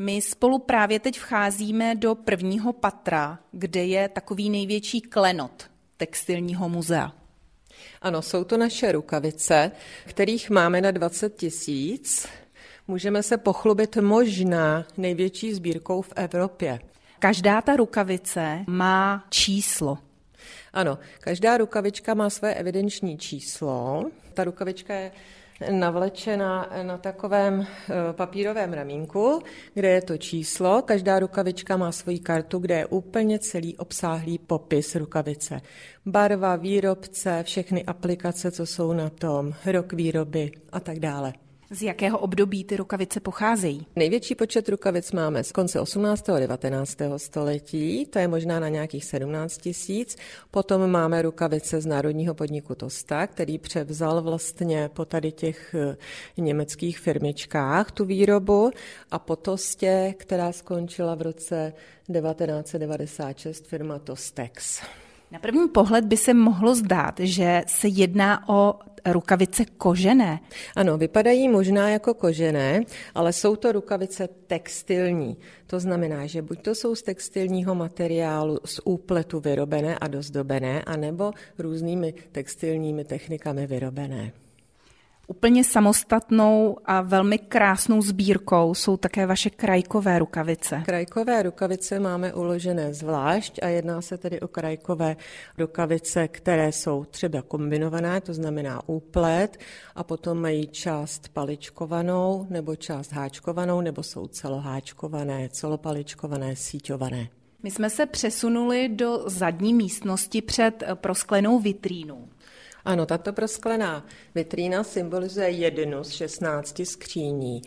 My spolu právě teď vcházíme do prvního patra, kde je takový největší klenot textilního muzea. Ano, jsou to naše rukavice, kterých máme na 20 000. Můžeme se pochlubit možná největší sbírkou v Evropě. Každá ta rukavice má číslo. Ano, každá rukavička má své evidenční číslo. Ta rukavička je navlečena na takovém papírovém ramínku, kde je to číslo. Každá rukavička má svoji kartu, kde je úplně celý obsáhlý popis rukavice. Barva, výrobce, všechny aplikace, co jsou na tom, rok výroby a tak dále. Z jakého období ty rukavice pocházejí? Největší počet rukavic máme z konce 18. a 19. století, to je možná na nějakých 17 000. Potom máme rukavice z národního podniku Tosta, který převzal vlastně po tady těch německých firmičkách tu výrobu, a po Tostě, která skončila v roce 1996, firma Tostex. Na první pohled by se mohlo zdát, že se jedná o rukavice kožené. Ano, vypadají možná jako kožené, ale jsou to rukavice textilní. To znamená, že buď to jsou z textilního materiálu z úpletu vyrobené a dozdobené, anebo různými textilními technikami vyrobené. Úplně samostatnou a velmi krásnou sbírkou jsou také vaše krajkové rukavice. Krajkové rukavice máme uložené zvlášť a jedná se tedy o krajkové rukavice, které jsou třeba kombinované, to znamená úplet, a potom mají část paličkovanou nebo část háčkovanou, nebo jsou celoháčkované, celopaličkované, síťované. My jsme se přesunuli do zadní místnosti před prosklenou vitrínu. Ano, tato prosklená vitrína symbolizuje jednu z 16 skříní.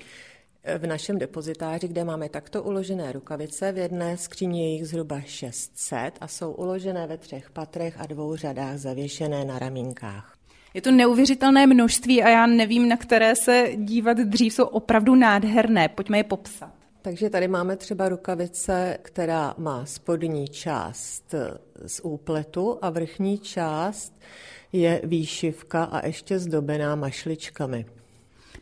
V našem depozitáři, kde máme takto uložené rukavice, v jedné skříni je jich zhruba 600 a jsou uložené ve 3 patrech a 2 řadách zavěšené na ramínkách. Je to neuvěřitelné množství a já nevím, na které se dívat dřív, jsou opravdu nádherné. Pojďme je popsat. Takže tady máme třeba rukavice, která má spodní část z úpletu a vrchní část je výšivka a ještě zdobená mašličkami.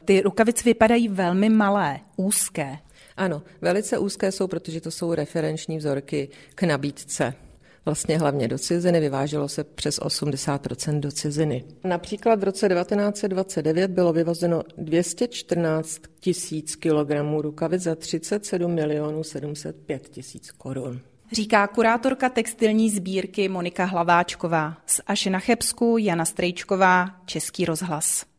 Ty rukavice vypadají velmi malé, úzké. Ano, velice úzké jsou, protože to jsou referenční vzorky k nabídce. Vlastně hlavně do ciziny, vyváželo se přes 80% do ciziny. Například v roce 1929 bylo vyvozeno 214 000 kilogramů rukavic za 37 705 000 korun. Říká kurátorka textilní sbírky Monika Hlaváčková. Z Ašinachebsku Jana Strejčková, Český rozhlas.